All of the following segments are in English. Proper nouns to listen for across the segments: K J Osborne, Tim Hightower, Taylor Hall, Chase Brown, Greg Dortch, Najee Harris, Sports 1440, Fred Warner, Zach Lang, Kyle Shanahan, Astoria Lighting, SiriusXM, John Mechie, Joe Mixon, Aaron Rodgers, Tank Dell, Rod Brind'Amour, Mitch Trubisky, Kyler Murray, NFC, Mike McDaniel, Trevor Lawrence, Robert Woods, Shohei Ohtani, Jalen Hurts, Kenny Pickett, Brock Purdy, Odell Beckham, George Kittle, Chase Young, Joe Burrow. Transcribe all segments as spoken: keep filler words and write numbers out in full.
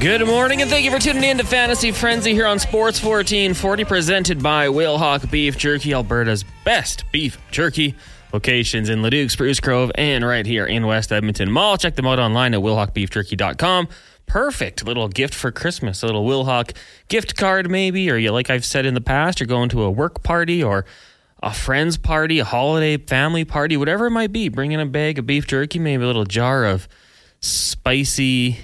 Good morning, and thank you for tuning in to Fantasy Frenzy here on Sports fourteen forty, presented by Wildhawk Beef Jerky, Alberta's best beef jerky. Locations in Leduc, Spruce Grove, and right here in West Edmonton Mall. Check them out online at wildhawk beef jerky dot com. Perfect little gift for Christmas, a little Wildhawk gift card maybe, or you, like I've said in the past, you're going to a work party or a friend's party, a holiday family party, whatever it might be. Bring in a bag of beef jerky, maybe a little jar of spicy...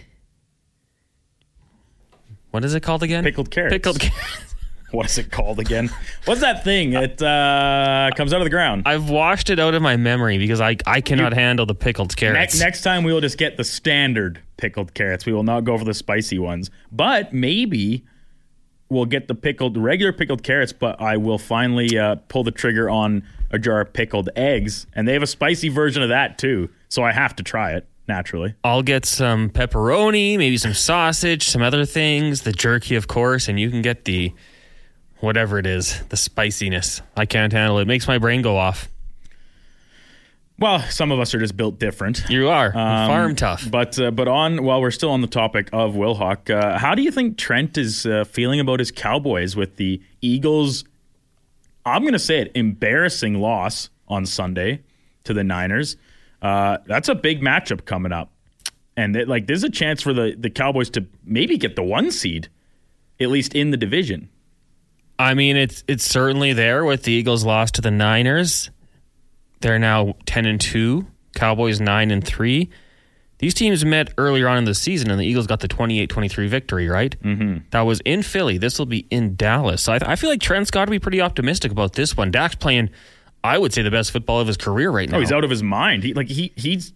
What is it called again? Pickled carrots. Pickled carrots. What's it called again? What's that thing? It uh, comes out of the ground. I've washed it out of my memory because I, I cannot you, handle the pickled carrots. Ne- next time we will just get the standard pickled carrots. We will not go for the spicy ones. But maybe we'll get the pickled regular pickled carrots, but I will finally uh, pull the trigger on a jar of pickled eggs. And they have a spicy version of that too, so I have to try it. Naturally, I'll get some pepperoni, maybe some sausage, some other things, the jerky, of course, and you can get the whatever it is, the spiciness. I can't handle it. It makes my brain go off. Well, some of us are just built different. You are. Um, farm tough. But uh, but on while we're still on the topic of Wildhawk, uh, how do you think Trent is uh, feeling about his Cowboys with the Eagles? I'm going to say it, embarrassing loss on Sunday to the Niners. Uh, that's a big matchup coming up. And it, like, there's a chance for the, the Cowboys to maybe get the one seed, at least in the division. I mean, it's it's certainly there with the Eagles' loss to the Niners. They're now ten and two, Cowboys nine and three. These teams met earlier on in the season, and the Eagles got the twenty-eight twenty-three victory, right? Mm-hmm. That was in Philly. This will be in Dallas. So I, I feel like Trent's got to be pretty optimistic about this one. Dak's playing... I would say the best football of his career right now. Oh, he's out of his mind. He like he he's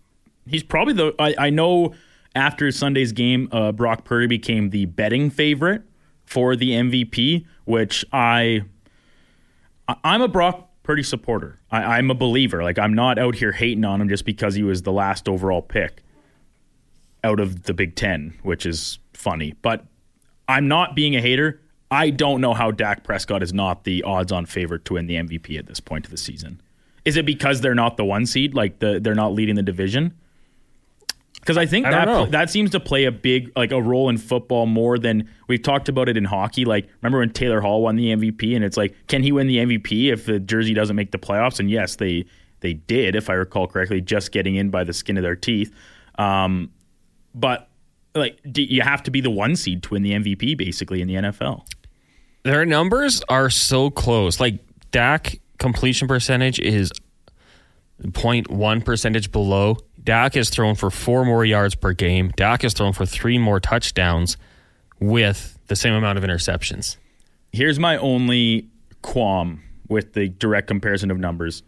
he's probably the. I, I know after Sunday's game, uh, Brock Purdy became the betting favorite for the M V P, which I I'm a Brock Purdy supporter. I, I'm a believer. Like I'm not out here hating on him just because he was the last overall pick out of the Big Ten, which is funny. But I'm not being a hater. I don't know how Dak Prescott is not the odds-on favorite to win the M V P at this point of the season. Is it because they're not the one seed, like the, they're not leading the division? Because I think I that that seems to play a big like a role in football more than we've talked about it in hockey. Like remember when Taylor Hall won the M V P, and it's like, can he win the M V P if the jersey doesn't make the playoffs? And yes, they they did, if I recall correctly, just getting in by the skin of their teeth. Um, but like, you have to be the one seed to win the M V P, basically, in the N F L. Their numbers are so close. Like, Dak completion percentage is zero point one percentage below. Dak is thrown for four more yards per game. Dak is thrown for three more touchdowns with the same amount of interceptions. Here's my only qualm with the direct comparison of numbers.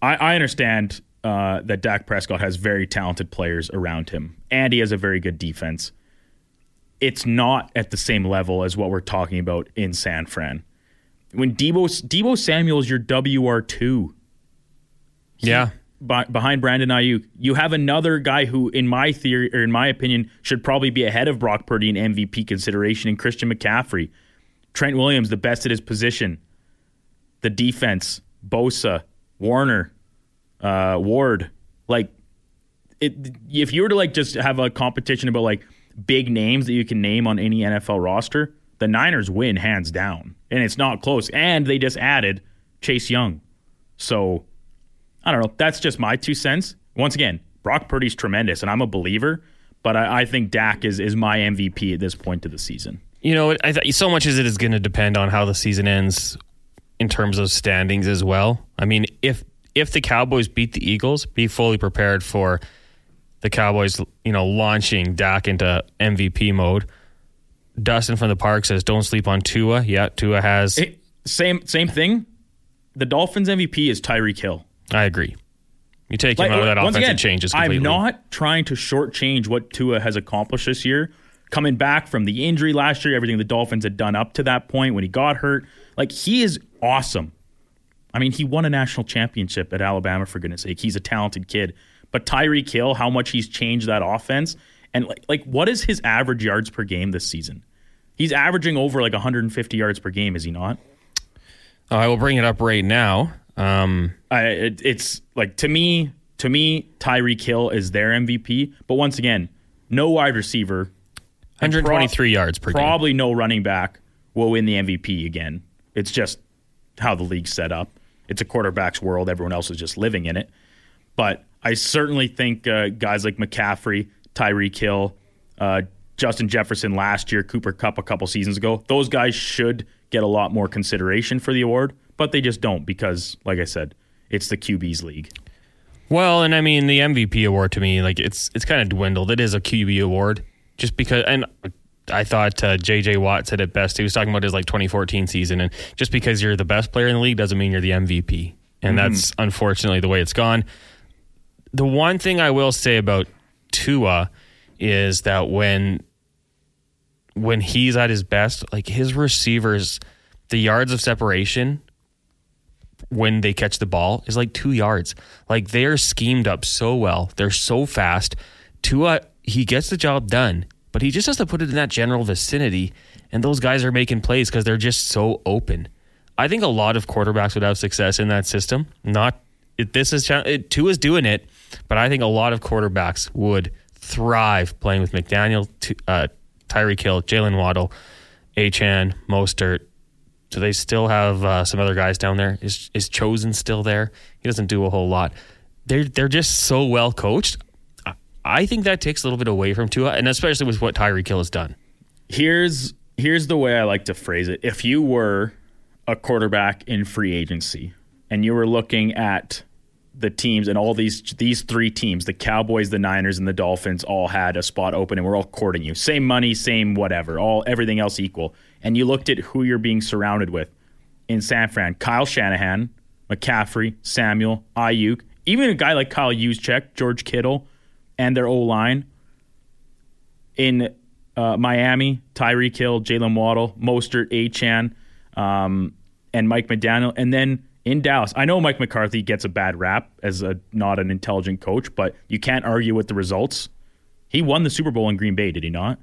I, I understand uh, that Dak Prescott has very talented players around him, and he has a very good defense. It's not at the same level as what we're talking about in San Fran. When Debo Debo Samuel is your W R two. Yeah. By, behind Brandon Ayuk, you have another guy who, in my theory or in my opinion, should probably be ahead of Brock Purdy in M V P consideration, and Christian McCaffrey. Trent Williams, the best at his position. The defense, Bosa, Warner, uh, Ward. Like, it, if you were to like just have a competition about like big names that you can name on any N F L roster, the Niners win hands down, and it's not close. And they just added Chase Young. So I don't know. That's just my two cents. Once again, Brock Purdy's tremendous, and I'm a believer, but I, I think Dak is, is my M V P at this point of the season. You know, I th- so much as it is going to depend on how the season ends in terms of standings as well. I mean, if if the Cowboys beat the Eagles, be fully prepared for the Cowboys, you know, launching Dak into M V P mode. Dustin from the Park says, "Don't sleep on Tua." Yeah, Tua has it, same same thing. The Dolphins' M V P is Tyreek Hill. I agree. You take him like, out of that offensive again, changes completely. I'm not trying to shortchange what Tua has accomplished this year. Coming back from the injury last year, everything the Dolphins had done up to that point when he got hurt, like he is awesome. I mean, he won a national championship at Alabama, for goodness sake. He's a talented kid. But Tyreek Hill, how much he's changed that offense, and like, like what is his average yards per game this season? He's averaging over like one hundred fifty yards per game, is he not? Uh, I will bring it up right now. Um, I, it, it's like to me, to me, Tyreek Hill is their M V P. But once again, no wide receiver one twenty-three pro- yards per probably game. Probably no running back will win the M V P again. It's just how the league's set up. It's a quarterback's world. Everyone else is just living in it. But I certainly think uh, guys like McCaffrey, Tyreek Hill, uh, Justin Jefferson last year, Cooper Kupp a couple seasons ago, those guys should get a lot more consideration for the award, but they just don't because, like I said, it's the Q B's league. Well, and I mean, the M V P award to me, like it's it's kind of dwindled. It is a Q B award just because, and I thought uh, J J Watt said it best. He was talking about his like twenty fourteen season, and just because you're the best player in the league doesn't mean you're the M V P. And mm-hmm. that's unfortunately the way it's gone. The one thing I will say about Tua is that when when he's at his best, like his receivers, the yards of separation when they catch the ball is like two yards. Like they are schemed up so well. They're so fast. Tua, he gets the job done, but he just has to put it in that general vicinity. And those guys are making plays because they're just so open. I think a lot of quarterbacks would have success in that system. Not it, this is it, Tua's doing it, but I think a lot of quarterbacks would thrive playing with McDaniel, t- uh, Tyreek Hill, Jalen Waddle, A-chan Mostert. So they still have uh, some other guys down there. Is is Chosen still there? He doesn't do a whole lot. They're they're just so well coached. I think that takes a little bit away from Tua, and especially with what Tyreek Hill has done. Here's here's the way I like to phrase it. If you were a quarterback in free agency and you were looking at the teams and all these these three teams, the Cowboys, the Niners, and the Dolphins all had a spot open and we're all courting you. Same money, same whatever, all everything else equal. And you looked at who you're being surrounded with in San Fran. Kyle Shanahan, McCaffrey, Samuel, Ayuk, even a guy like Kyle Juszczyk, George Kittle, and their O-line. In uh, Miami, Tyreek Hill, Jalen Waddle, Mostert, A-chan, um, and Mike McDaniel. And then in Dallas, I know Mike McCarthy gets a bad rap as a not an intelligent coach, but you can't argue with the results. He won the Super Bowl in Green Bay, did he not?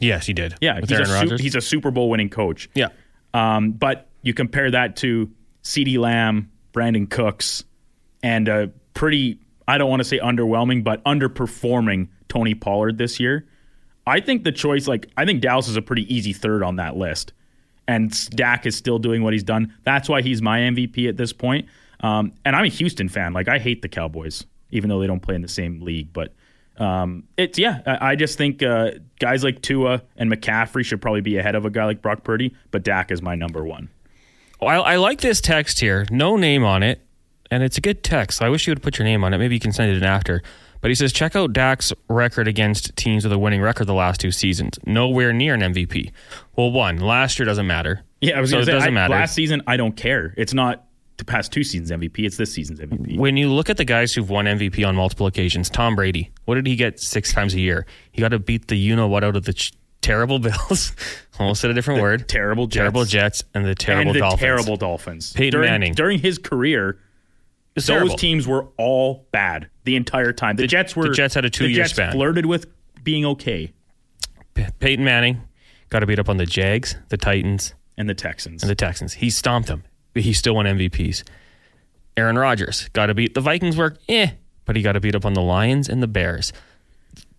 Yes, he did. Yeah, he's a, su- he's a Super Bowl winning coach. Yeah. Um, but you compare that to CeeDee Lamb, Brandon Cooks, and a pretty, I don't want to say underwhelming, but underperforming Tony Pollard this year. I think the choice, like, I think Dallas is a pretty easy third on that list. And Dak is still doing what he's done. That's why he's my M V P at this point. Um, and I'm a Houston fan. Like, I hate the Cowboys, even though they don't play in the same league. But um, it's, yeah, I, I just think uh, guys like Tua and McCaffrey should probably be ahead of a guy like Brock Purdy. But Dak is my number one. Oh, I, I like this text here. No name on it. And it's a good text. So I wish you would put your name on it. Maybe you can send it in after. But he says, check out Dak's record against teams with a winning record the last two seasons. Nowhere near an M V P. Well, one, last year doesn't matter. Yeah, I was so going to say, doesn't I, matter. Last season, I don't care. It's not the past two seasons M V P. It's this season's M V P. When you look at the guys who've won M V P on multiple occasions, Tom Brady, what did he get six times a year? He got to beat the you-know-what out of the ch- terrible Bills. Almost said a different the word. Terrible Jets. Terrible Jets and the terrible and the Dolphins. terrible Dolphins. Peyton during, Manning. During his career... Those terrible. teams were all bad the entire time. The, the Jets were. The Jets had a two-year span. The Jets flirted with being okay. P- Peyton Manning got to beat up on the Jags, the Titans, and the Texans. And the Texans. He stomped them, but he still won M V Ps. Aaron Rodgers got to beat the Vikings. Work, eh? But he got to beat up on the Lions and the Bears.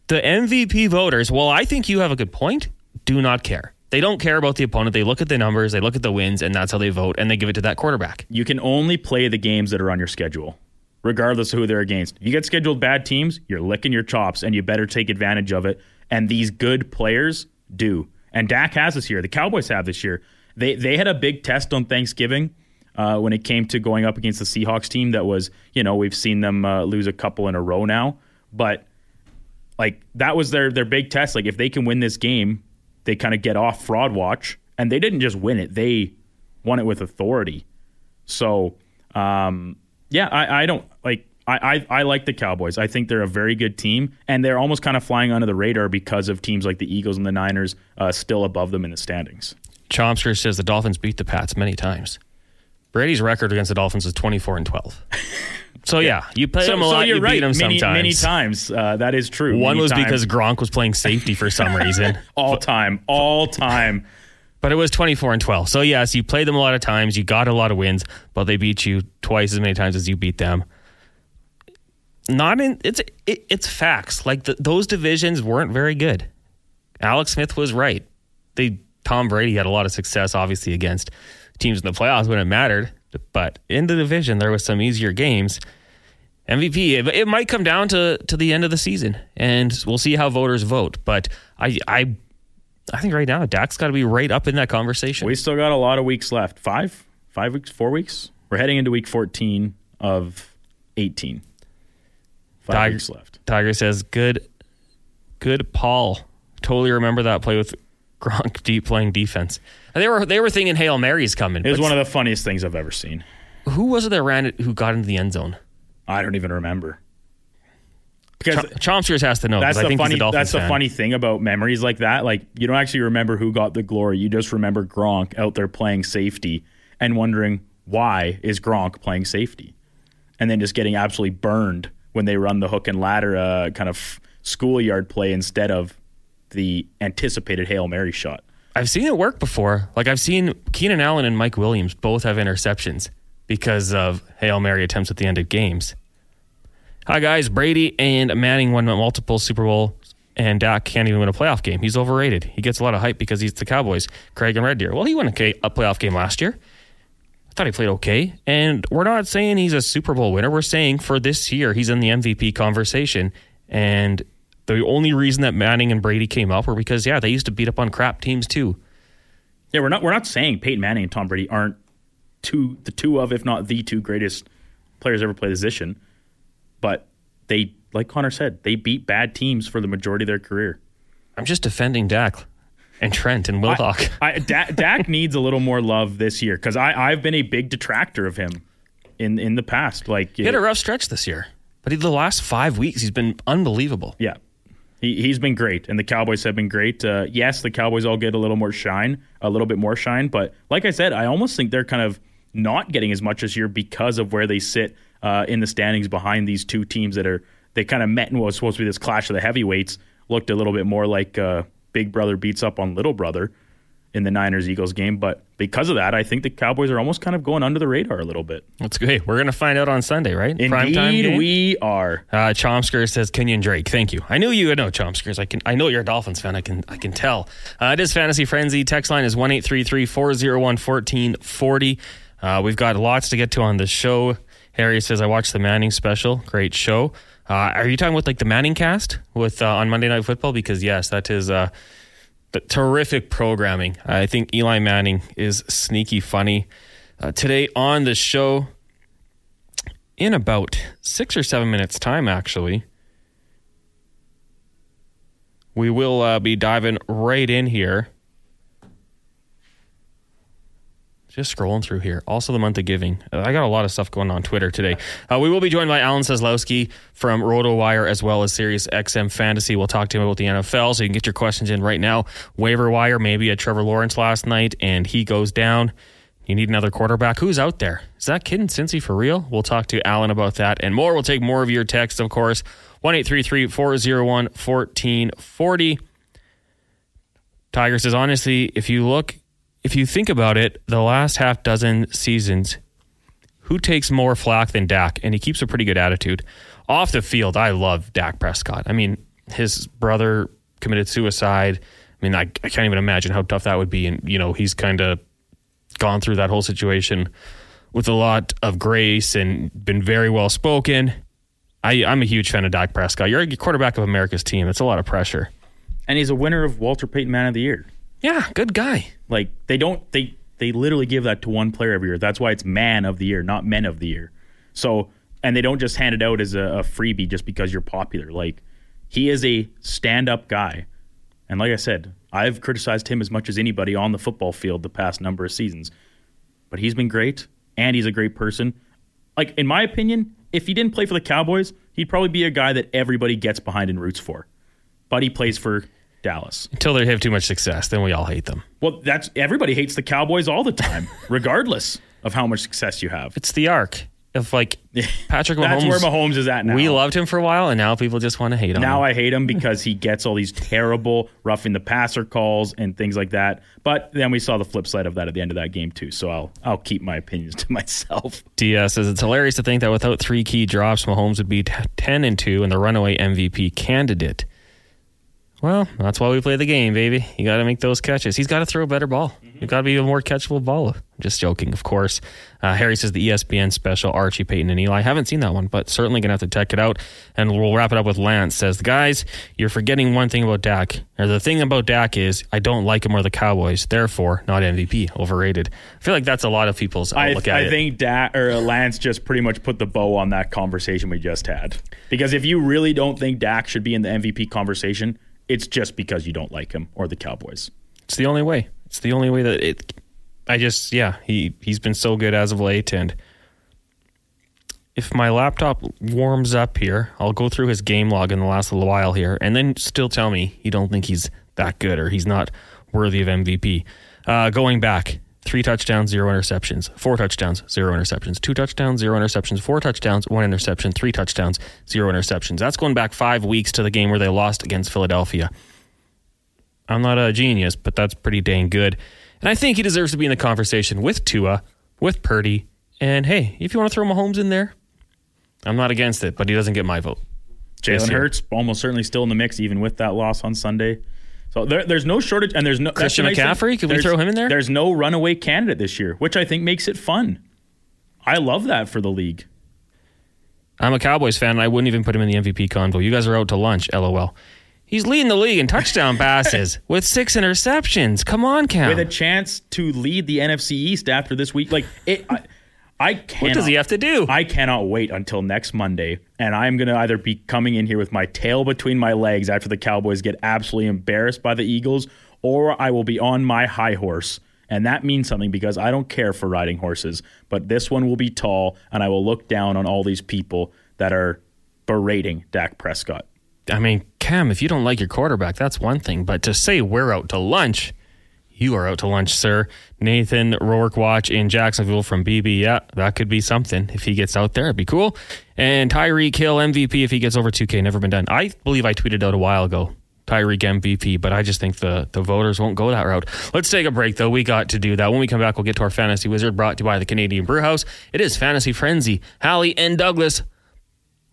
The M V P voters. Well, I think you have a good point. Do not care. They don't care about the opponent. They look at the numbers, they look at the wins, and that's how they vote, and they give it to that quarterback. You can only play the games that are on your schedule, regardless of who they're against. You get scheduled bad teams, you're licking your chops, and you better take advantage of it. And these good players do. And Dak has this year. The Cowboys have this year. They they had a big test on Thanksgiving uh, when it came to going up against the Seahawks team that was, you know, we've seen them uh, lose a couple in a row now. But, like, that was their their big test. Like, if they can win this game, they kind of get off fraud watch, and they didn't just win it. They won it with authority. So, um, yeah, I, I don't like I, I I like the Cowboys. I think they're a very good team, and they're almost kind of flying under the radar because of teams like the Eagles and the Niners uh, still above them in the standings. Chomsker says the Dolphins beat the Pats many times. Brady's record against the Dolphins is twenty-four and twelve. So, yeah, you play so, them a so lot, you're you beat right. them sometimes. Many, many times, uh, that is true. One many was times. Because Gronk was playing safety for some reason. all time, all time. But it was twenty-four and twelve. So, yes, you played them a lot of times. You got a lot of wins, but they beat you twice as many times as you beat them. Not in it's it, it's facts. Like, the, those divisions weren't very good. Alex Smith was right. They Tom Brady had a lot of success, obviously, against teams in the playoffs when it mattered. But in the division, there was some easier games. M V P, it, it might come down to, to the end of the season, and we'll see how voters vote. But I I, I think right now, Dak's got to be right up in that conversation. We still got a lot of weeks left. Five? Five weeks? Four weeks? We're heading into week fourteen of eighteen. Five Tiger, weeks left. Tiger says, good, good Paul. Totally remember that play with Gronk deep playing defense. And they were they were thinking Hail Mary's coming. It was one of the funniest things I've ever seen. Who was it that ran it? Who got into the end zone? I don't even remember. Because Ch- Chomskers has to know. That's the I think funny. That's the funny thing about memories like that. Like you don't actually remember who got the glory. You just remember Gronk out there playing safety and wondering why is Gronk playing safety, and then just getting absolutely burned when they run the hook and ladder uh, kind of schoolyard play instead of the anticipated Hail Mary shot. I've seen it work before. Like I've seen Keenan Allen and Mike Williams both have interceptions because of Hail Mary attempts at the end of games. Hi guys, Brady and Manning won multiple Super Bowl, and Dak can't even win a playoff game. He's overrated. He gets a lot of hype because he's the Cowboys. Craig and Red Deer. Well, he won a playoff game last year. I thought he played okay. And we're not saying he's a Super Bowl winner. We're saying for this year, he's in the M V P conversation. And the only reason that Manning and Brady came up were because, yeah, they used to beat up on crap teams too. Yeah, we're not we're not saying Peyton Manning and Tom Brady aren't two the two of, if not the two greatest players ever play the position. But they, like Connor said, they beat bad teams for the majority of their career. I'm just defending Dak and Trent and Wildhawk. I, I, da- Dak needs a little more love this year because I've been a big detractor of him in, in the past. Like, he had a rough stretch this year, but he, the last five weeks he's been unbelievable. Yeah. He, he's been great, and the Cowboys have been great. Uh, yes, the Cowboys all get a little more shine, a little bit more shine. But like I said, I almost think they're kind of not getting as much this year because of where they sit uh, in the standings behind these two teams that are they kind of met in what was supposed to be this clash of the heavyweights. Looked a little bit more like uh, Big Brother beats up on Little Brother in the Niners-Eagles game. But because of that, I think the Cowboys are almost kind of going under the radar a little bit. That's great. We're going to find out on Sunday, right? Indeed, primetime game? We are. Uh, Chomskers says Kenyon Drake. Thank you. I knew you would know, Chomskers. I can. I know you're a Dolphins fan. I can I can tell. Uh, it is Fantasy Frenzy. Text line is one eight three three, four oh one, one four four oh. Uh, we've got lots to get to on the show. Harry says, I watched the Manning special. Great show. Uh, are you talking with like the Manning cast with uh, on Monday Night Football? Because, yes, that is... Uh, But terrific programming. I think Eli Manning is sneaky funny. Uh, today on the show, in about six or seven minutes' time, actually, we will uh, be diving right in here. Just scrolling through here. Also, the month of giving. Uh, I got a lot of stuff going on Twitter today. Uh, we will be joined by Alan Seslowsky from RotoWire as well as SiriusXM Fantasy. We'll talk to him about the N F L, so you can get your questions in right now. Waiver wire, maybe a Trevor Lawrence last night, and he goes down. You need another quarterback. Who's out there? Is that kid in Cincy for real? We'll talk to Alan about that and more. We'll take more of your texts, of course. one eight three three, four oh one, one four four oh. Tiger says, honestly, if you look... If you think about it, the last half dozen seasons, who takes more flack than Dak? And he keeps a pretty good attitude. Off the field, I love Dak Prescott. I mean, his brother committed suicide. I mean, I, I can't even imagine how tough that would be. And, you know, he's kind of gone through that whole situation with a lot of grace and been very well spoken. I, I'm a huge fan of Dak Prescott. You're a quarterback of America's team. That's a lot of pressure. And he's a winner of Walter Payton Man of the Year. Yeah, good guy. Like, they don't, they, they literally give that to one player every year. That's why it's man of the year, not men of the year. So, and they don't just hand it out as a, a freebie just because you're popular. Like, he is a stand-up guy. And like I said, I've criticized him as much as anybody on the football field the past number of seasons. But he's been great, and he's a great person. Like, in my opinion, if he didn't play for the Cowboys, he'd probably be a guy that everybody gets behind and roots for. But he plays for... Dallas. Until they have too much success, then we all hate them. Well, that's everybody hates the Cowboys all the time, regardless of how much success you have. It's the arc of like Patrick Mahomes. That's where Mahomes is at now. We loved him for a while, and now people just want to hate him. Now I hate him because he gets all these terrible roughing the passer calls and things like that. But then we saw the flip side of that at the end of that game too. So I'll I'll keep my opinions to myself. D S says it's hilarious to think that without three key drops, Mahomes would be ten and two and the runaway M V P candidate. Well, that's why we play the game, baby. You got to make those catches. He's got to throw a better ball. Mm-hmm. You've got to be a more catchable baller. Just joking, of course. Uh, Harry says the E S P N special, Archie, Peyton, and Eli. I haven't seen that one, but certainly going to have to check it out. And we'll wrap it up with Lance. Says, guys, you're forgetting one thing about Dak. Or the thing about Dak is I don't like him or the Cowboys. Therefore, not M V P. Overrated. I feel like that's a lot of people's I, look at I it. I think Dak or Lance just pretty much put the bow on that conversation we just had. Because if you really don't think Dak should be in the M V P conversation, it's just because you don't like him or the Cowboys. It's the only way. It's the only way that it... I just, yeah, he, he's been so good as of late. And if my laptop warms up here, I'll go through his game log in the last little while here and then still tell me you don't think he's that good or he's not worthy of M V P. Uh, going back, three touchdowns, zero interceptions, four touchdowns, zero interceptions, two touchdowns, zero interceptions, four touchdowns, one interception, three touchdowns, zero interceptions. That's going back five weeks to the game where they lost against Philadelphia. I'm not a genius, but that's pretty dang good. And I think he deserves to be in the conversation with Tua, with Purdy, and hey, if you want to throw Mahomes in there, I'm not against it, but he doesn't get my vote. Jalen Hurts almost certainly still in the mix, even with that loss on Sunday. So there, there's no shortage, and there's no Christian McCaffrey. Could we throw him in there? There's no runaway candidate this year, which I think makes it fun. I love that for the league. I'm a Cowboys fan, and I wouldn't even put him in the M V P convo. You guys are out to lunch, lol. He's leading the league in touchdown passes with six interceptions. Come on, Cam. With a chance to lead the N F C East after this week. Like, it, I, I cannot. What does he have to do? I cannot wait until next Monday, and I'm going to either be coming in here with my tail between my legs after the Cowboys get absolutely embarrassed by the Eagles, or I will be on my high horse. And that means something because I don't care for riding horses, but this one will be tall, and I will look down on all these people that are berating Dak Prescott. I mean, Cam, if you don't like your quarterback, that's one thing. But to say we're out to lunch, you are out to lunch, sir. Nathan Rourke Watch in Jacksonville from B B. Yeah, that could be something. If he gets out there, it'd be cool. And Tyreek Hill, M V P, if he gets over two K, never been done. I believe I tweeted out a while ago, Tyreek M V P, but I just think the, the voters won't go that route. Let's take a break, though. We got to do that. When we come back, we'll get to our Fantasy Wizard, brought to you by the Canadian Brewhouse. It is Fantasy Frenzy, Hallie and Douglas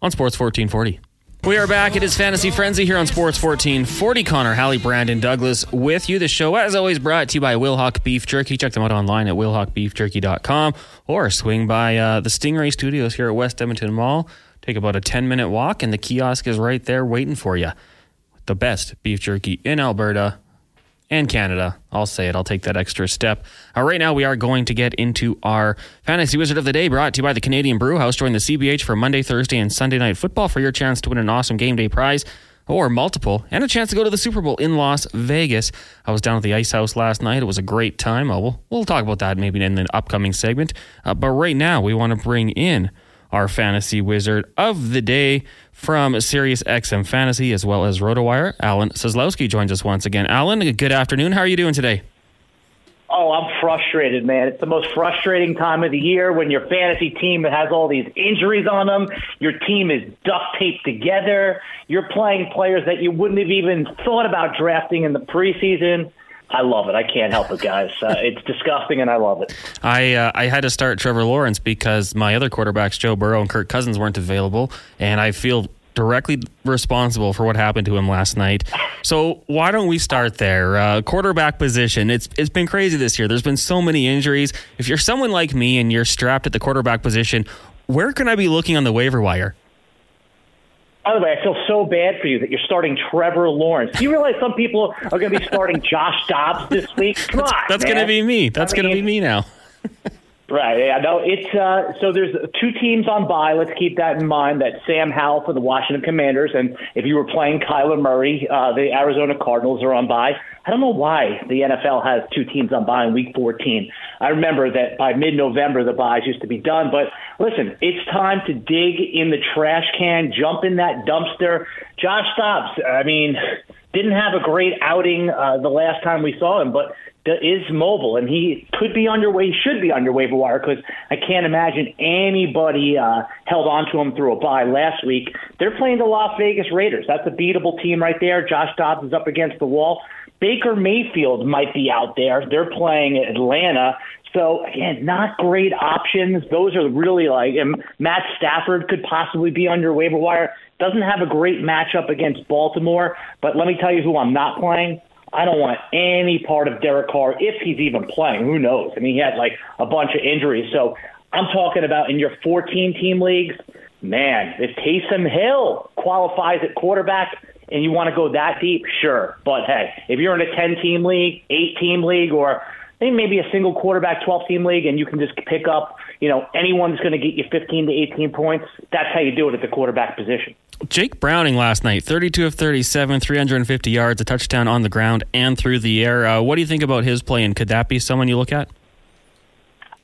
on Sports fourteen forty. We are back. It is Fantasy Frenzy here on Sports fourteen forty. Connor, Hallie, Brandon, Douglas with you. The show, as always, brought to you by Wildhawk Beef Jerky. Check them out online at wildhawk beef jerky dot com or swing by uh, the Stingray Studios here at West Edmonton Mall. Take about a ten-minute walk, and the kiosk is right there waiting for you. The best beef jerky in Alberta and Canada. I'll say it. I'll take that extra step. Uh, right now, we are going to get into our Fantasy Wizard of the Day, brought to you by the Canadian Brewhouse. Join the C B H for Monday, Thursday, and Sunday Night Football for your chance to win an awesome game day prize, or multiple, and a chance to go to the Super Bowl in Las Vegas. I was down at the Ice House last night. It was a great time. Uh, we'll, we'll talk about that maybe in an upcoming segment. Uh, but right now, we want to bring in our Fantasy Wizard of the Day from SiriusXM Fantasy, as well as RotoWire. Alan Seslowsky joins us once again. Alan, good afternoon. How are you doing today? Oh, I'm frustrated, man. It's the most frustrating time of the year when your fantasy team has all these injuries on them. Your team is duct taped together. You're playing players that you wouldn't have even thought about drafting in the preseason. I love it. I can't help it, guys. Uh, it's disgusting, and I love it. I uh, I had to start Trevor Lawrence because my other quarterbacks, Joe Burrow and Kirk Cousins, weren't available, and I feel directly responsible for what happened to him last night. So why don't we start there? Uh, quarterback position. It's It's been crazy this year. There's been so many injuries. If you're someone like me and you're strapped at the quarterback position, where can I be looking on the waiver wire? By the way, I feel so bad for you that you're starting Trevor Lawrence. Do you realize some people are going to be starting Josh Dobbs this week? Come that's, on, that's going to be me. That's I mean, going to be me now. Right. Yeah. No. It's uh, so there's two teams on bye. Let's keep that in mind. That Sam Howell for the Washington Commanders, and if you were playing Kyler Murray, uh, the Arizona Cardinals are on bye. I don't know why the N F L has two teams on bye in week fourteen. I remember that by mid-November, the byes used to be done. But listen, it's time to dig in the trash can, jump in that dumpster. Josh Dobbs, I mean, didn't have a great outing uh, the last time we saw him, but is mobile, and he could be on your way. He should be on your waiver wire because I can't imagine anybody uh, held on to him through a bye last week. They're playing the Las Vegas Raiders. That's a beatable team right there. Josh Dobbs is up against the wall. Baker Mayfield might be out there. They're playing Atlanta. So, again, not great options. Those are really like, and Matt Stafford could possibly be on your waiver wire. Doesn't have a great matchup against Baltimore, but let me tell you who I'm not playing. I don't want any part of Derek Carr, if he's even playing. Who knows? I mean, he had like a bunch of injuries. So I'm talking about in your fourteen-team leagues, man, if Taysom Hill qualifies at quarterback and you want to go that deep, sure. But, hey, if you're in a ten-team league, eight-team league, or maybe a single quarterback twelve-team league and you can just pick up, you know, anyone's going to get you fifteen to eighteen points, that's how you do it at the quarterback position. Jake Browning last night, thirty-two of thirty-seven, three hundred fifty yards, a touchdown on the ground and through the air. Uh, what do you think about his play, and could that be someone you look at?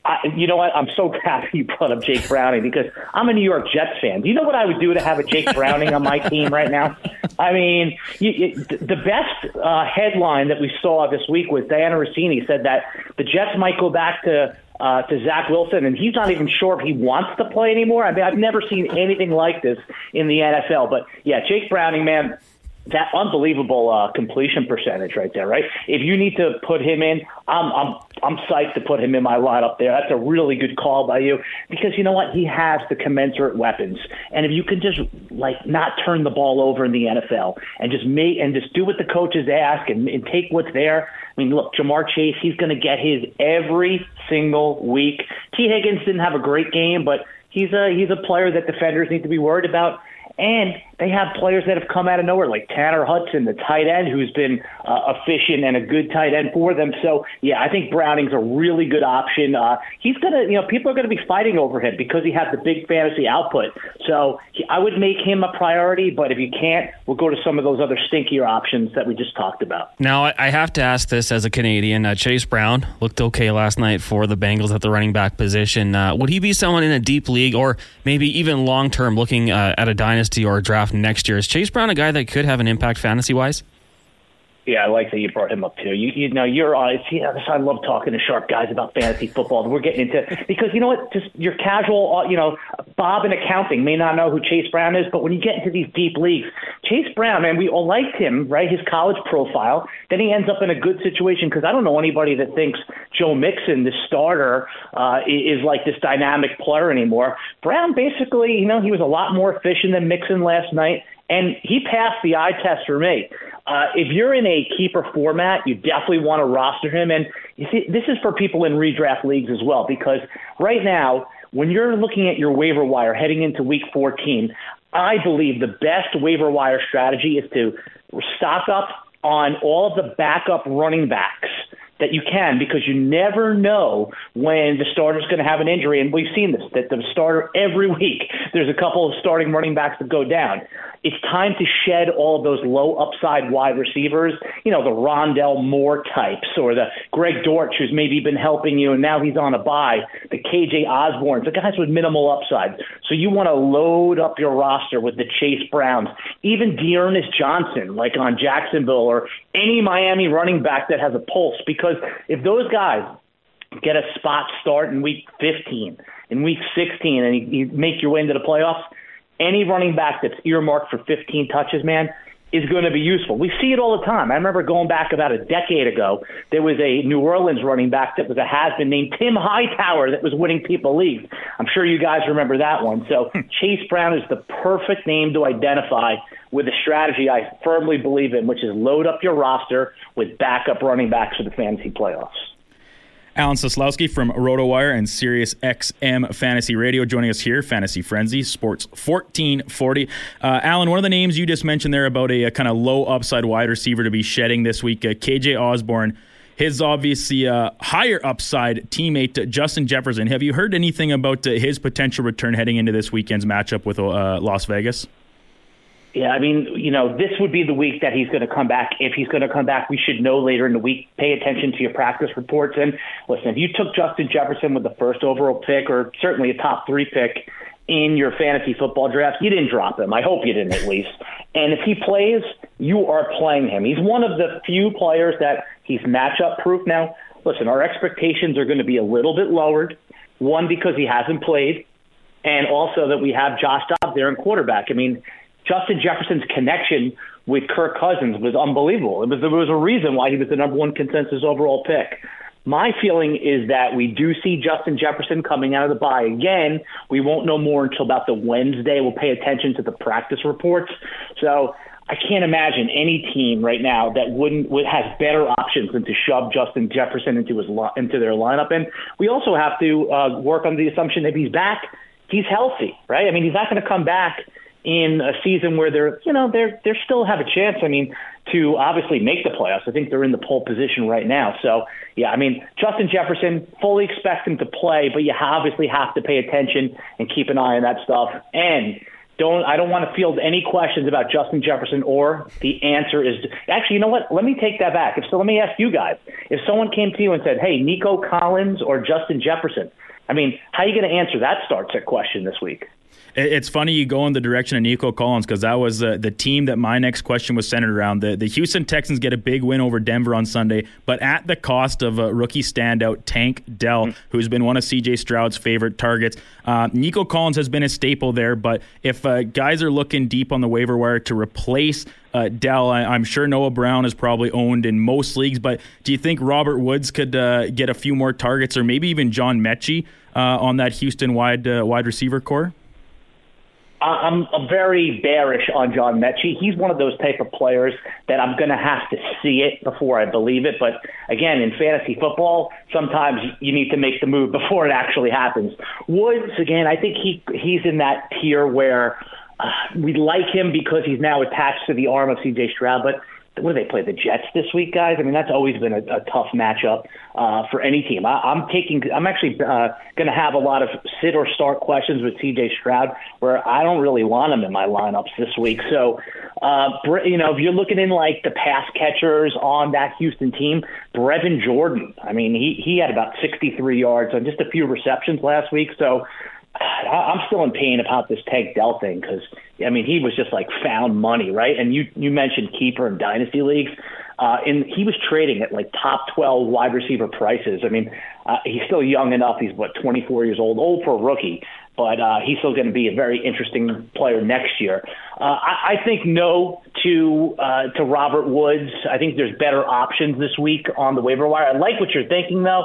I, you know what? I'm so happy you brought up Jake Browning because I'm a New York Jets fan. Do you know what I would do to have a Jake Browning on my team right now? I mean, you, you, the best uh, headline that we saw this week was Diana Rossini said that the Jets might go back to uh, to Zach Wilson, and he's not even sure if he wants to play anymore. I mean, I've never seen anything like this in the N F L. But, yeah, Jake Browning, man, that unbelievable uh, completion percentage right there, right? If you need to put him in, I'm I'm I'm psyched to put him in my lineup there. That's a really good call by you because you know what? He has the commensurate weapons. And if you can just like not turn the ball over in the N F L and just make and just do what the coaches ask and, and take what's there. I mean, look, Jamar Chase, he's going to get his every single week. T. Higgins didn't have a great game, but he's a he's a player that defenders need to be worried about. And they have players that have come out of nowhere, like Tanner Hudson, the tight end, who's been uh, efficient and a good tight end for them. So, yeah, I think Browning's a really good option. Uh, he's going to, you know, people are going to be fighting over him because he has the big fantasy output. So he, I would make him a priority, but if you can't, we'll go to some of those other stinkier options that we just talked about. Now, I have to ask this as a Canadian. Uh, Chase Brown looked okay last night for the Bengals at the running back position. Uh, would he be someone in a deep league or maybe even long-term looking uh, at a dynasty or draft next year? Is Chase Brown a guy that could have an impact fantasy-wise? Yeah, I like that you brought him up too. You, you know, you're on. Yeah, I love talking to sharp guys about fantasy football. We're getting into because you know what? Just your casual, you know, Bob in accounting may not know who Chase Brown is, but when you get into these deep leagues, Chase Brown, man, we all liked him, right? His college profile. Then he ends up in a good situation because I don't know anybody that thinks Joe Mixon, the starter, uh, is like this dynamic player anymore. Brown basically, you know, he was a lot more efficient than Mixon last night. And he passed the eye test for me. Uh, if you're in a keeper format, you definitely want to roster him. And you see, this is for people in redraft leagues as well, because right now, when you're looking at your waiver wire heading into week fourteen, I believe the best waiver wire strategy is to stock up on all of the backup running backs that you can, because you never know when the starter's going to have an injury. And we've seen this, that the starter every week, there's a couple of starting running backs that go down. It's time to shed all of those low upside wide receivers, you know, the Rondell Moore types or the Greg Dortch, who's maybe been helping you and now he's on a bye, the K J Osbornes, the guys with minimal upside. So you want to load up your roster with the Chase Browns, even Dearness Johnson, like on Jacksonville, or any Miami running back that has a pulse, because if those guys get a spot start in week fifteen, in week sixteen, and you make your way into the playoffs, any running back that's earmarked for fifteen touches, man, is going to be useful. We see it all the time. I remember going back about a decade ago, there was a New Orleans running back that was a has-been named Tim Hightower that was winning people leagues. I'm sure you guys remember that one. So Chase Brown is the perfect name to identify with a strategy I firmly believe in, which is load up your roster with backup running backs for the fantasy playoffs. Alan Seslowsky from RotoWire and SiriusXM Fantasy Radio joining us here, Fantasy Frenzy, Sports fourteen forty. Uh, Alan, one of the names you just mentioned there about a, a kind of low upside wide receiver to be shedding this week, uh, K J Osborne, his obviously uh, higher upside teammate, uh, Justin Jefferson. Have you heard anything about uh, his potential return heading into this weekend's matchup with uh, Las Vegas? Yeah, I mean, you know, this would be the week that he's going to come back. If he's going to come back, we should know later in the week. Pay attention to your practice reports. And listen, if you took Justin Jefferson with the first overall pick, or certainly a top three pick in your fantasy football draft, you didn't drop him. I hope you didn't, at least. And if he plays, you are playing him. He's one of the few players that he's matchup proof. Now, listen, our expectations are going to be a little bit lowered. One, because he hasn't played, and also that we have Josh Dobbs there in quarterback. I mean, Justin Jefferson's connection with Kirk Cousins was unbelievable. It was, there was a reason why he was the number one consensus overall pick. My feeling is that we do see Justin Jefferson coming out of the bye again. We won't know more until about the Wednesday. We'll pay attention to the practice reports. So I can't imagine any team right now that wouldn't would have better options than to shove Justin Jefferson into his li- into their lineup. And we also have to uh, work on the assumption that he's back, he's healthy, right? I mean, he's not going to come back in a season where they're, you know, they're they still have a chance. I mean, to obviously make the playoffs. I think they're in the pole position right now. So yeah, I mean, Justin Jefferson, fully expect him to play, but you obviously have to pay attention and keep an eye on that stuff. And Don't I don't want to field any questions about Justin Jefferson, or the answer is – actually, you know what? Let me take that back. If so, let me ask you guys. If someone came to you and said, hey, Nico Collins or Justin Jefferson, I mean, how are you going to answer that start set question this week? It's funny you go in the direction of Nico Collins, because that was uh, the team that my next question was centered around. The, the Houston Texans get a big win over Denver on Sunday, but at the cost of uh, rookie standout Tank Dell, mm-hmm. who's been one of C J. Stroud's favorite targets. Uh, Nico Collins has been a staple there, but if uh, guys are looking deep on the waiver wire to replace uh, Dell, I, I'm sure Noah Brown is probably owned in most leagues, but do you think Robert Woods could uh, get a few more targets, or maybe even John Mechie uh, on that Houston wide uh, wide receiver core? I'm very bearish on John Mechie. He's one of those type of players that I'm going to have to see it before I believe it. But again, in fantasy football, sometimes you need to make the move before it actually happens. Woods, again, I think he he's in that tier where uh, we like him because he's now attached to the arm of C J. Stroud. But what do they play, the Jets this week, guys? I mean, that's always been a, a tough matchup uh, for any team. I, I'm taking, I'm actually uh, going to have a lot of sit or start questions with C J. Stroud, where I don't really want him in my lineups this week. So, uh, you know, if you're looking in like the pass catchers on that Houston team, Brevin Jordan. I mean, he he had about sixty-three yards on just a few receptions last week. So, I'm still in pain about this Tank Dell thing, because, I mean, he was just like found money, right? And you, you mentioned keeper and dynasty leagues, uh, and he was trading at like top twelve wide receiver prices. I mean, uh, he's still young enough. He's, what, twenty-four years old, old for a rookie, but uh, he's still going to be a very interesting player next year. Uh, I, I think no to uh, to Robert Woods. I think there's better options this week on the waiver wire. I like what you're thinking, though.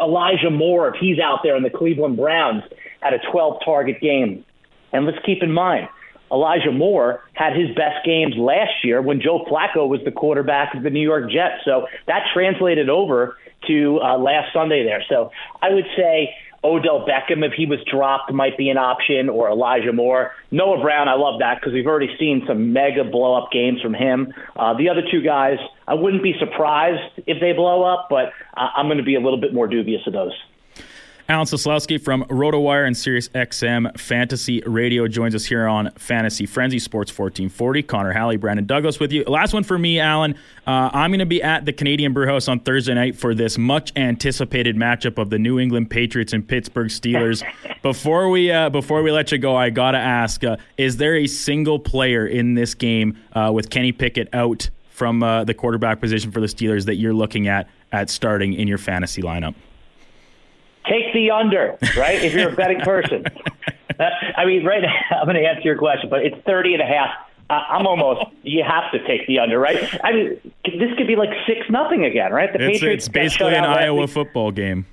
Elijah Moore, if he's out there in the Cleveland Browns, had a twelve-target game. And let's keep in mind, Elijah Moore had his best games last year when Joe Flacco was the quarterback of the New York Jets. So that translated over to uh, last Sunday there. So I would say Odell Beckham, if he was dropped, might be an option, or Elijah Moore. Noah Brown, I love that, because we've already seen some mega blow-up games from him. Uh, the other two guys, I wouldn't be surprised if they blow up, but I'm going to be a little bit more dubious of those. Alan Seslowsky from RotoWire and SiriusXM Fantasy Radio joins us here on Fantasy Frenzy, Sports fourteen forty. Connor Halley, Brandon Douglas with you. Last one for me, Alan. Uh, I'm going to be at the Canadian Brewhouse on Thursday night for this much-anticipated matchup of the New England Patriots and Pittsburgh Steelers. Before we uh, before we let you go, I got to ask, uh, is there a single player in this game uh, with Kenny Pickett out from uh, the quarterback position for the Steelers that you're looking at at starting in your fantasy lineup? Take the under, right? If you're a betting person. uh, I mean, right now, I'm going to answer your question, but it's thirty and a half. Uh, I'm almost, you have to take the under, right? I mean, this could be like six nothing again, right? The it's, Patriots. It's basically an Iowa football game.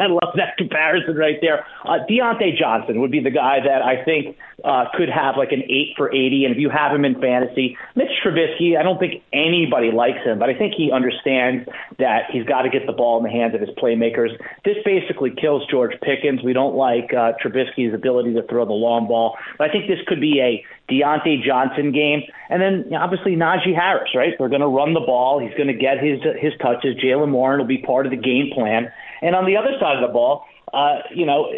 I love that comparison right there. Uh, Deontay Johnson would be the guy that I think uh, could have like an eight for eighty, and if you have him in fantasy, Mitch Trubisky, I don't think anybody likes him, but I think he understands that he's got to get the ball in the hands of his playmakers. This basically kills George Pickens. We don't like uh, Trubisky's ability to throw the long ball, but I think this could be a Deontay Johnson game. And then obviously Najee Harris, right? They're going to run the ball. He's going to get his his touches. Jalen Warren will be part of the game plan. And on the other side of the ball, uh, you know,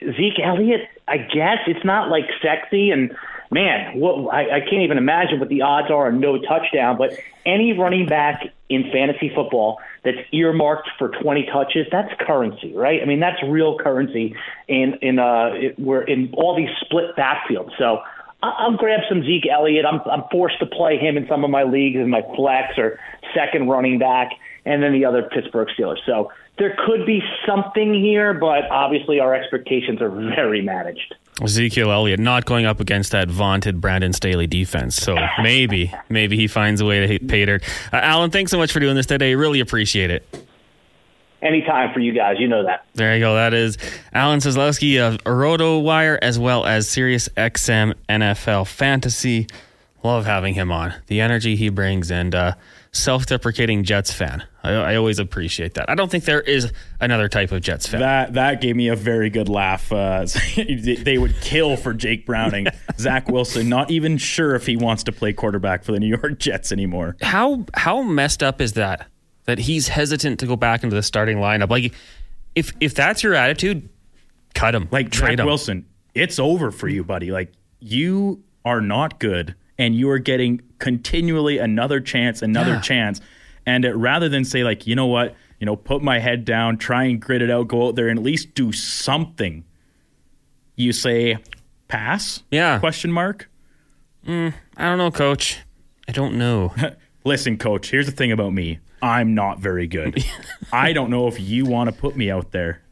Zeke Elliott, I guess it's not like sexy. And man, what, I, I can't even imagine what the odds are on no touchdown. But any running back in fantasy football that's earmarked for twenty touches, that's currency, right? I mean, that's real currency in in uh, it, we're in all these split backfields. So I'll grab some Zeke Elliott. I'm I'm forced to play him in some of my leagues as my flex or second running back, and then the other Pittsburgh Steelers. So there could be something here, but obviously our expectations are very managed. Ezekiel Elliott not going up against that vaunted Brandon Staley defense. So maybe, maybe he finds a way to pay dirt. Uh, Alan, thanks so much for doing this today. Really appreciate it. Anytime for you guys. You know that. There you go. That is Alan Seslowsky of RotoWire as well as SiriusXM N F L Fantasy. Love having him on. The energy he brings and uh, self-deprecating Jets fan. I, I always appreciate that. I don't think there is another type of Jets fan. That that gave me a very good laugh. Uh, they would kill for Jake Browning. Zach Wilson, not even sure if he wants to play quarterback for the New York Jets anymore. How how messed up is that? That he's hesitant to go back into the starting lineup. Like, if if that's your attitude, cut him. Like, trade Zach him. Wilson, it's over for you, buddy. Like, you are not good, and you are getting continually another chance, another yeah. chance. And it, rather than say, like, you know what, you know, put my head down, try and grit it out, go out there and at least do something, you say, pass? Yeah. Question mark? Mm, I don't know, Coach. I don't know. Listen, Coach, here's the thing about me. I'm not very good. I don't know if you want to put me out there.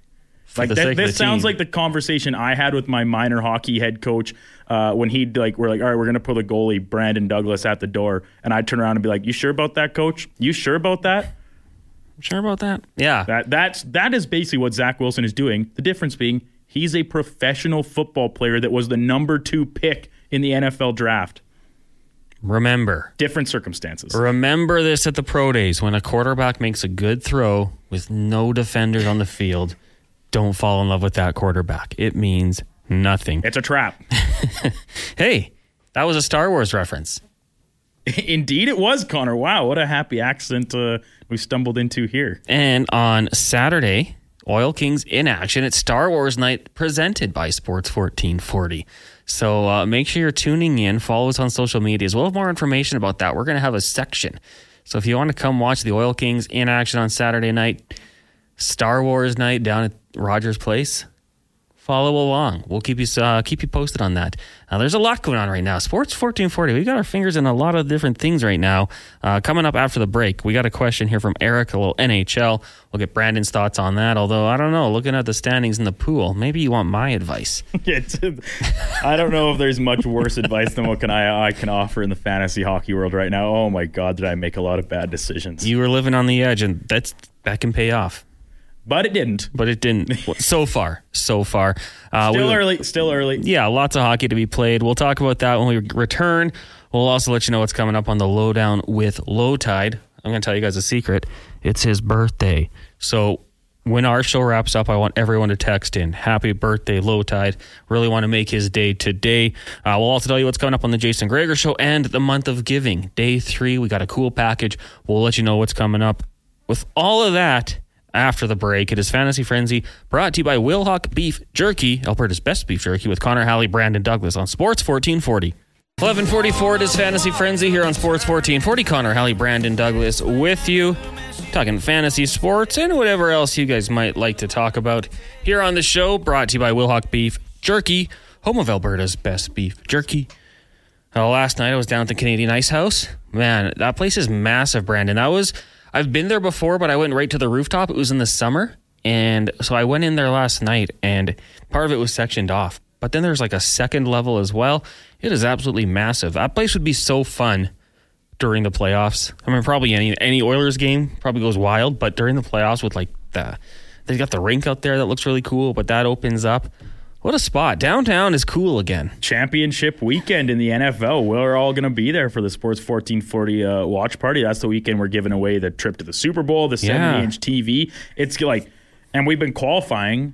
Like that, this sounds like the conversation I had with my minor hockey head coach uh, when he'd like, we're like, all right, we're going to put the goalie Brandon Douglas at the door. And I'd turn around and be like, you sure about that, Coach? You sure about that? I'm sure about that. Yeah. That, that's, that is basically what Zach Wilson is doing. The difference being he's a professional football player that was the number two pick in the N F L draft. Remember. Different circumstances. Remember this at the pro days. When a quarterback makes a good throw with no defenders on the field, don't fall in love with that quarterback. It means nothing. It's a trap. Hey, that was a Star Wars reference. Indeed it was, Connor. Wow, what a happy accident uh, we stumbled into here. And on Saturday, Oil Kings in action at Star Wars night presented by Sports fourteen forty. So uh, make sure you're tuning in. Follow us on social media as well. We'll have more information about that. We're going to have a section. So if you want to come watch the Oil Kings in action on Saturday night, Star Wars night down at Rogers Place, follow along. We'll keep you uh, keep you posted on that. Uh, there's a lot going on right now. Sports fourteen forty. We've got our fingers in a lot of different things right now. Uh, coming up after the break, we got a question here from Eric, a little N H L. We'll get Brandon's thoughts on that. Although, I don't know, looking at the standings in the pool, maybe you want my advice. I don't know if there's much worse advice than what can I, I can offer in the fantasy hockey world right now. Oh, my God, did I make a lot of bad decisions. You were living on the edge, and that's that can pay off. But it didn't. But it didn't. So far. So far. Uh, still we, early. Still early. Yeah, lots of hockey to be played. We'll talk about that when we return. We'll also let you know what's coming up on the Lowdown with Low Tide. I'm going to tell you guys a secret. It's his birthday. So when our show wraps up, I want everyone to text in. Happy birthday, Low Tide. Really want to make his day today. Uh, we'll also tell you what's coming up on the Jason Greger Show and the month of giving. Day three, we got a cool package. We'll let you know what's coming up. With all of that... After the break, it is Fantasy Frenzy, brought to you by Wildhawk Beef Jerky, Alberta's best beef jerky, with Connor Halley, Brandon Douglas on Sports fourteen forty. eleven forty-four, it is Fantasy Frenzy here on Sports fourteen forty. Connor Halley, Brandon Douglas with you, talking fantasy sports and whatever else you guys might like to talk about here on the show, brought to you by Wildhawk Beef Jerky, home of Alberta's best beef jerky. Uh, last night, I was down at the Canadian Ice House. Man, that place is massive, Brandon. That was... I've been there before, but I went right to the rooftop. It was in the summer, and so I went in there last night, and part of it was sectioned off. But then there's like a second level as well. It is absolutely massive. That place would be so fun during the playoffs. I mean, probably any any Oilers game probably goes wild, but during the playoffs with like the... They've got the rink out there that looks really cool, but that opens up. What a spot. Downtown is cool again. Championship weekend in the N F L. We're all going to be there for the Sports fourteen forty uh, watch party. That's the weekend we're giving away the trip to the Super Bowl, the seventy-inch yeah. T V. It's like, and we've been qualifying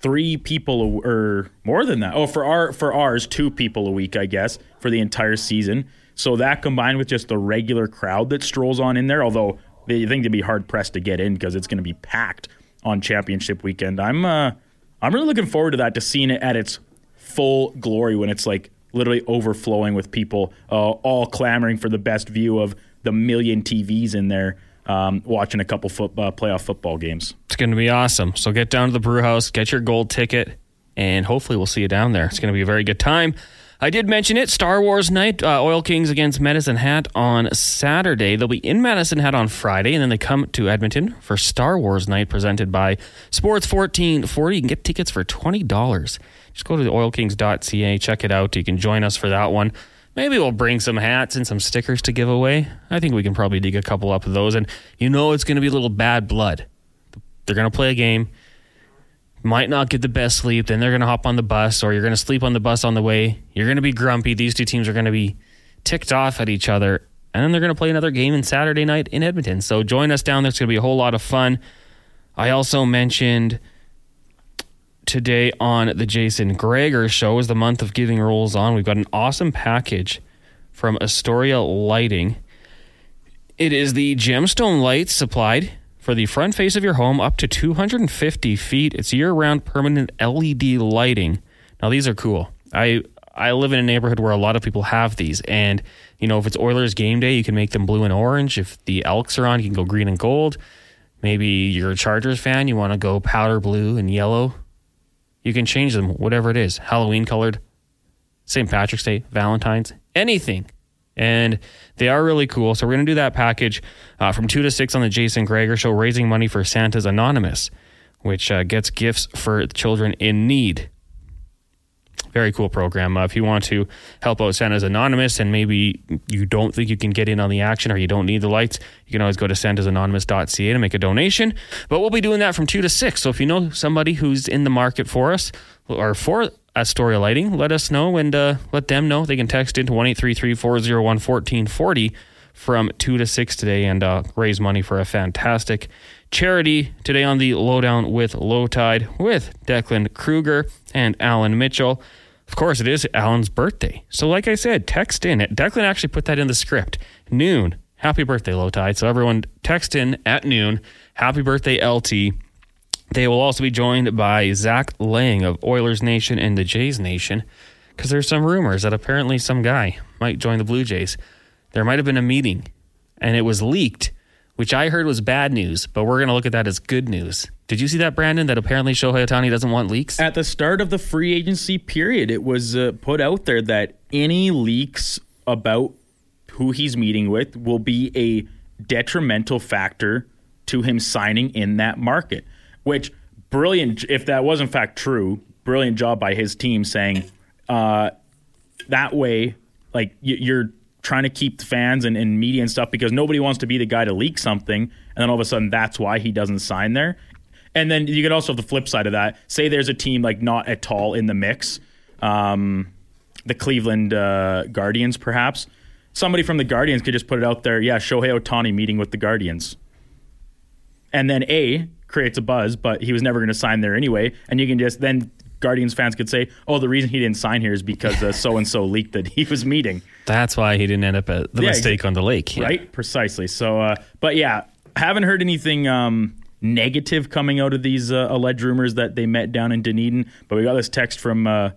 three people or more than that. Oh, for our for ours, two people a week, I guess, for the entire season. So that combined with just the regular crowd that strolls on in there, although they think they'd be hard-pressed to get in because it's going to be packed on championship weekend. I'm... uh I'm really looking forward to that, to seeing it at its full glory when it's like literally overflowing with people uh, all clamoring for the best view of the million T Vs in there um, watching a couple foot, uh, playoff football games. It's going to be awesome. So get down to the brew house, get your gold ticket, and hopefully we'll see you down there. It's going to be a very good time. I did mention it, Star Wars night, uh, Oil Kings against Medicine Hat on Saturday. They'll be in Medicine Hat on Friday, and then they come to Edmonton for Star Wars night presented by Sports fourteen forty. You can get tickets for twenty dollars. just go to the oil kings dot c a, check it out. You can join us for that one. Maybe we'll bring some hats and some stickers to give away. I think we can probably dig a couple up of those. And you know it's going to be a little bad blood. They're going to play a game. Might not get the best sleep. Then they're going to hop on the bus, or you're going to sleep on the bus on the way. You're going to be grumpy. These two teams are going to be ticked off at each other. And then they're going to play another game on Saturday night in Edmonton. So join us down there. It's going to be a whole lot of fun. I also mentioned today on the Jason Greger Show is the month of giving rolls on. We've got an awesome package from Astoria Lighting. It is the gemstone lights supplied for the front face of your home up to two hundred fifty feet. It's year-round permanent L E D lighting. Now, these are cool. I I live in a neighborhood where a lot of people have these. And, you know, if it's Oilers game day, you can make them blue and orange. If the Elks are on, you can go green and gold. Maybe you're a Chargers fan. You want to go powder blue and yellow. You can change them, whatever it is, Halloween colored, Saint Patrick's Day, Valentine's, anything. And they are really cool. So we're going to do that package uh, from two to six on the Jason Greger Show, raising money for Santa's Anonymous, which uh, gets gifts for children in need. Very cool program. Uh, if you want to help out Santa's Anonymous and maybe you don't think you can get in on the action or you don't need the lights, you can always go to santas anonymous dot c a to make a donation. But we'll be doing that from two to six. So if you know somebody who's in the market for us or for Astoria Lighting, let us know and uh, let them know. They can text into one eight three three, four oh one, one four four oh from two to six today and uh, raise money for a fantastic charity today on the Lowdown with Low Tide with Declan Kruger and Alan Mitchell. Of course, it is Alan's birthday. So like I said, text in. Declan actually put that in the script. Noon. Happy birthday, Low Tide. So everyone text in at noon. Happy birthday, L T. They will also be joined by Zach Lang of Oilers Nation and the Jays Nation, because there's some rumors that apparently some guy might join the Blue Jays. There might have been a meeting, and it was leaked, which I heard was bad news, but we're going to look at that as good news. Did you see that, Brandon, that apparently Shohei Ohtani doesn't want leaks? At the start of the free agency period, it was uh, put out there that any leaks about who he's meeting with will be a detrimental factor to him signing in that market, which, brilliant, if that was in fact true, brilliant job by his team saying uh, that way, like, y- you're trying to keep the fans and, and media and stuff, because nobody wants to be the guy to leak something, and then all of a sudden that's why he doesn't sign there. And then you could also have the flip side of that. Say there's a team like not at all in the mix, um, the Cleveland uh, Guardians perhaps. Somebody from the Guardians could just put it out there, yeah, Shohei Ohtani meeting with the Guardians. And then A, creates a buzz, but he was never going to sign there anyway. And you can just, then Guardians fans could say, oh, the reason he didn't sign here is because uh, so-and-so leaked that he was meeting. That's why he didn't end up at the yeah, mistake exactly. on the lake. Yeah. Right, precisely. So, uh, but yeah, haven't heard anything Um, negative coming out of these uh, alleged rumors that they met down in Dunedin, but we got this text from uh,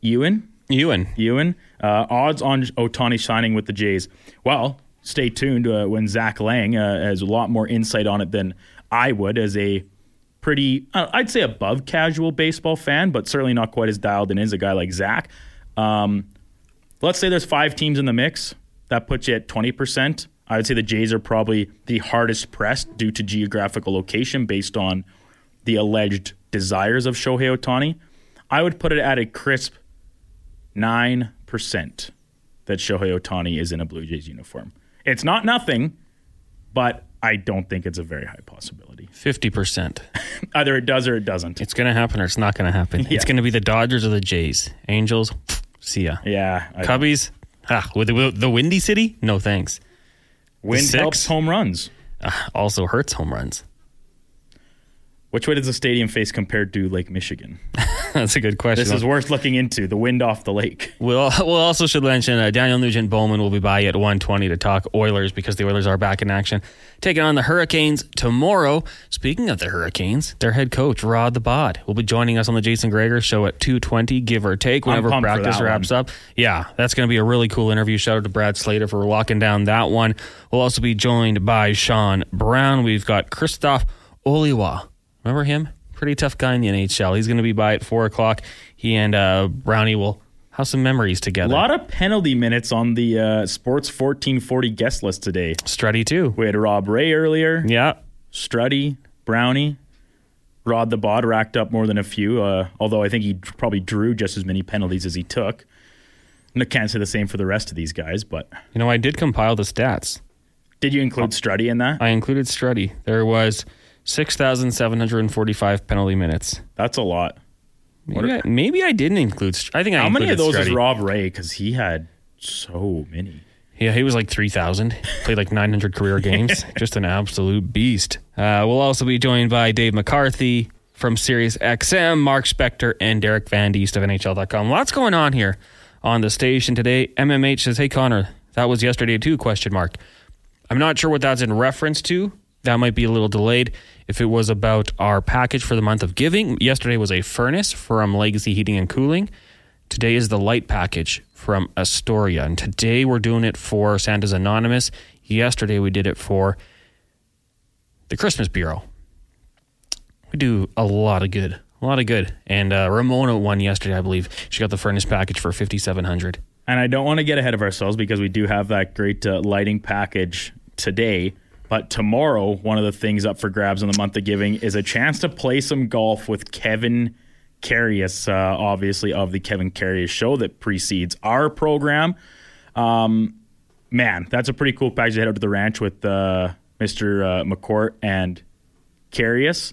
Ewan. Ewan. Ewan. Uh, odds on Ohtani signing with the Jays. Well, stay tuned uh, when Zach Lang uh, has a lot more insight on it than I would as a pretty, uh, I'd say above casual baseball fan, but certainly not quite as dialed in as a guy like Zach. Um, let's say there's five teams in the mix. That puts you at twenty percent. I would say the Jays are probably the hardest pressed due to geographical location based on the alleged desires of Shohei Ohtani. I would put it at a crisp nine percent that Shohei Ohtani is in a Blue Jays uniform. It's not nothing, but I don't think it's a very high possibility. fifty percent. Either it does or it doesn't. It's going to happen or it's not going to happen. Yeah. It's going to be the Dodgers or the Jays. Angels, see ya. Yeah. I Cubbies, ah, with the, with the Windy City? No thanks. Wind helps home runs. Uh, also hurts home runs. Which way does the stadium face compared to Lake Michigan? That's a good question. This is worth looking into, the wind off the lake. We'll, we'll also should mention uh, Daniel Nugent-Bowman will be by at one twenty to talk Oilers, because the Oilers are back in action, taking on the Hurricanes tomorrow. Speaking of the Hurricanes, their head coach, Rod the Bod, will be joining us on the Jason Greger Show at two twenty, give or take, whenever practice wraps one. up. Yeah, that's going to be a really cool interview. Shout out to Brad Slater for locking down that one. We'll also be joined by Sean Brown. We've got Christophe Oliwa. Remember him? Pretty tough guy in the N H L. He's going to be by at four o'clock. He and uh, Brownie will have some memories together. A lot of penalty minutes on the uh, Sports fourteen forty guest list today. Strutty, too. We had Rob Ray earlier. Yeah. Strutty, Brownie. Rod the Bod racked up more than a few, uh, although I think he probably drew just as many penalties as he took. And I can't say the same for the rest of these guys, but... You know, I did compile the stats. Did you include Struddy in that? I included Struddy. There was six thousand seven hundred forty-five penalty minutes. That's a lot. Maybe, are, I, maybe I didn't include... I think I How many of those Struddy. Is Rob Ray? Because he had so many. Yeah, he was like three thousand. Played like nine hundred career games. Just an absolute beast. Uh, we'll also be joined by Dave McCarthy from SiriusXM, Mark Spector, and Derek Van Deest of N H L dot com. Lots going on here on the station today. M M H says, hey, Connor, that was yesterday too, question mark. I'm not sure what that's in reference to. That might be a little delayed. If it was about our package for the month of giving, yesterday was a furnace from Legacy Heating and Cooling. Today is the light package from Astoria. And today we're doing it for Santa's Anonymous. Yesterday we did it for the Christmas Bureau. We do a lot of good. A lot of good. And uh, Ramona won yesterday, I believe. She got the furnace package for fifty-seven hundred dollars. And I don't want to get ahead of ourselves because we do have that great uh, lighting package today. But tomorrow, one of the things up for grabs in the month of giving is a chance to play some golf with Kevin Carius, uh, obviously, of the Kevin Carius Show that precedes our program. Um, man, that's a pretty cool package. Head out to the ranch with uh, Mister Uh, McCourt and Carius.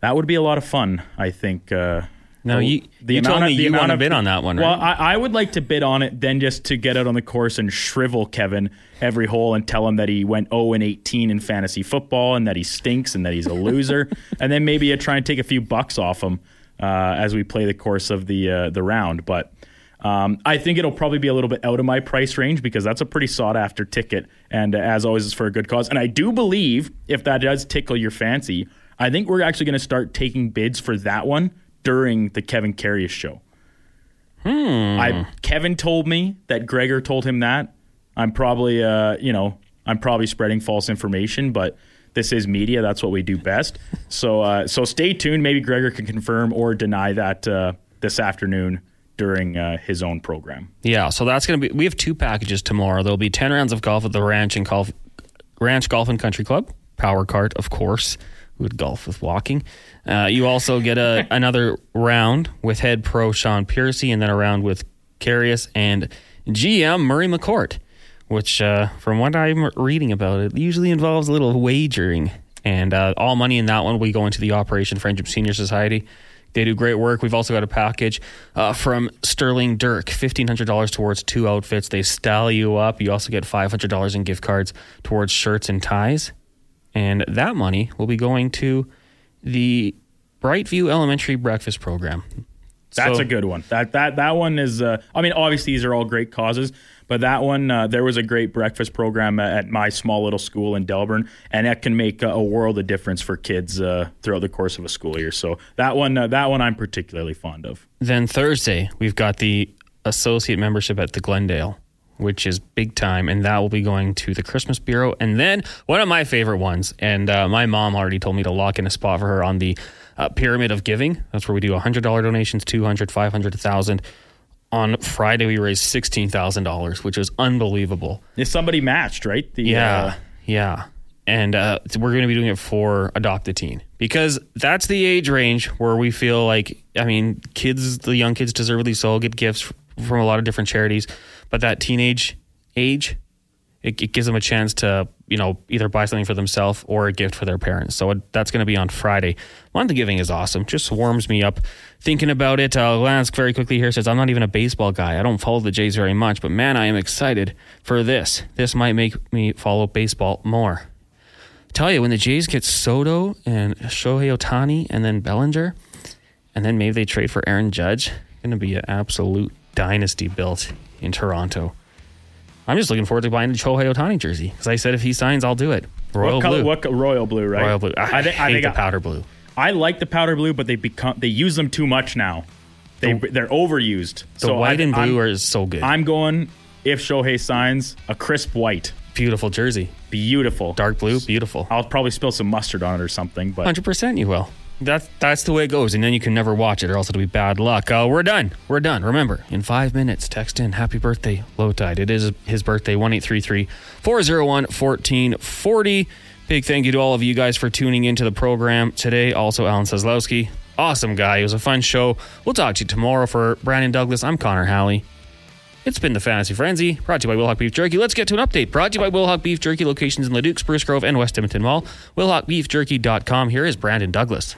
That would be a lot of fun, I think. Uh, now, you, the you amount told me of, the you amount want of, to bid on that one, right? Well, I, I would like to bid on it then just to get out on the course and shrivel Kevin every hole and tell him that he went oh and eighteen in fantasy football and that he stinks and that he's a loser. And then maybe I'd try and take a few bucks off him uh, as we play the course of the, uh, the round. But um, I think it'll probably be a little bit out of my price range because that's a pretty sought-after ticket. And uh, as always, it's for a good cause. And I do believe if that does tickle your fancy, I think we're actually going to start taking bids for that one during the Kevin Carius Show. Hmm. I, Kevin told me that Gregor told him that. I'm probably, uh, you know, I'm probably spreading false information, but this is media. That's what we do best. So, uh, so stay tuned. Maybe Gregor can confirm or deny that uh, this afternoon during uh, his own program. Yeah. So that's going to be. We have two packages tomorrow. There'll be ten rounds of golf at the Ranch and Golf, Ranch Golf and Country Club. Power cart, of course. Would golf with walking. Uh, you also get a, another round with head pro Sean Piercy and then a round with Carius and G M Murray McCourt, which uh, from what I'm reading about, it usually involves a little wagering. And uh, all money in that one will go into the Operation Friendship Senior Society. They do great work. We've also got a package uh, from Sterling Dirk, fifteen hundred dollars towards two outfits. They style you up. You also get five hundred dollars in gift cards towards shirts and ties. And that money will be going to the Brightview Elementary Breakfast Program. That's so, a good one. That that that one is, uh, I mean, obviously these are all great causes, but that one, uh, there was a great breakfast program at my small little school in Delburn, and that can make a world of difference for kids uh, throughout the course of a school year. So that one, uh, that one I'm particularly fond of. Then Thursday, we've got the associate membership at the Glendale, which is big time, and that will be going to the Christmas Bureau. And then one of my favorite ones, and uh, my mom already told me to lock in a spot for her on the uh, Pyramid of Giving. That's where we do one hundred dollars donations, two hundred dollars, five hundred dollars, one thousand dollars. On Friday, we raised sixteen thousand dollars, which was unbelievable. If somebody matched, right? The, yeah, uh, yeah. And uh, we're going to be doing it for Adopt-A-Teen because that's the age range where we feel like, I mean, kids, the young kids deservedly so, get gifts from a lot of different charities. But that teenage age, it, it gives them a chance to, you know, either buy something for themselves or a gift for their parents. So it, that's going to be on Friday. Month of Giving is awesome. Just warms me up thinking about it. Uh, Lance very quickly here says, I'm not even a baseball guy. I don't follow the Jays very much, but man, I am excited for this. This might make me follow baseball more. I tell you, when the Jays get Soto and Shohei Ohtani and then Bellinger, and then maybe they trade for Aaron Judge, going to be an absolute dynasty built in Toronto. I'm just looking forward to buying the Shohei Ohtani jersey because I said if he signs, I'll do it. Royal what color, blue. What, royal blue, right? Royal blue. I, I think, hate I think the I, powder blue. I like the powder blue, but they become they use them too much now. They the, they're overused. The so white I, and blue I'm, are so good. I'm going if Shohei signs a crisp white, beautiful jersey, beautiful dark blue, beautiful. I'll probably spill some mustard on it or something, but one hundred percent you will. That's, that's the way it goes, and then you can never watch it or else it'll be bad luck. Uh, we're done. We're done. Remember, in five minutes, text in, happy birthday, Low Tide. It is his birthday, one eight three three four oh one one four four oh. Big thank you to all of you guys for tuning into the program today. Also, Alan Seslowsky, awesome guy. It was a fun show. We'll talk to you tomorrow. For Brandon Douglas, I'm Connor Halley. It's been the Fantasy Frenzy, brought to you by Wildhawk Beef Jerky. Let's get to an update. Brought to you by Wildhawk Beef Jerky, locations in Leduc, Spruce Grove, and West Edmonton Mall. Wildhawk Beef Jerky dot com. Here is Brandon Douglas.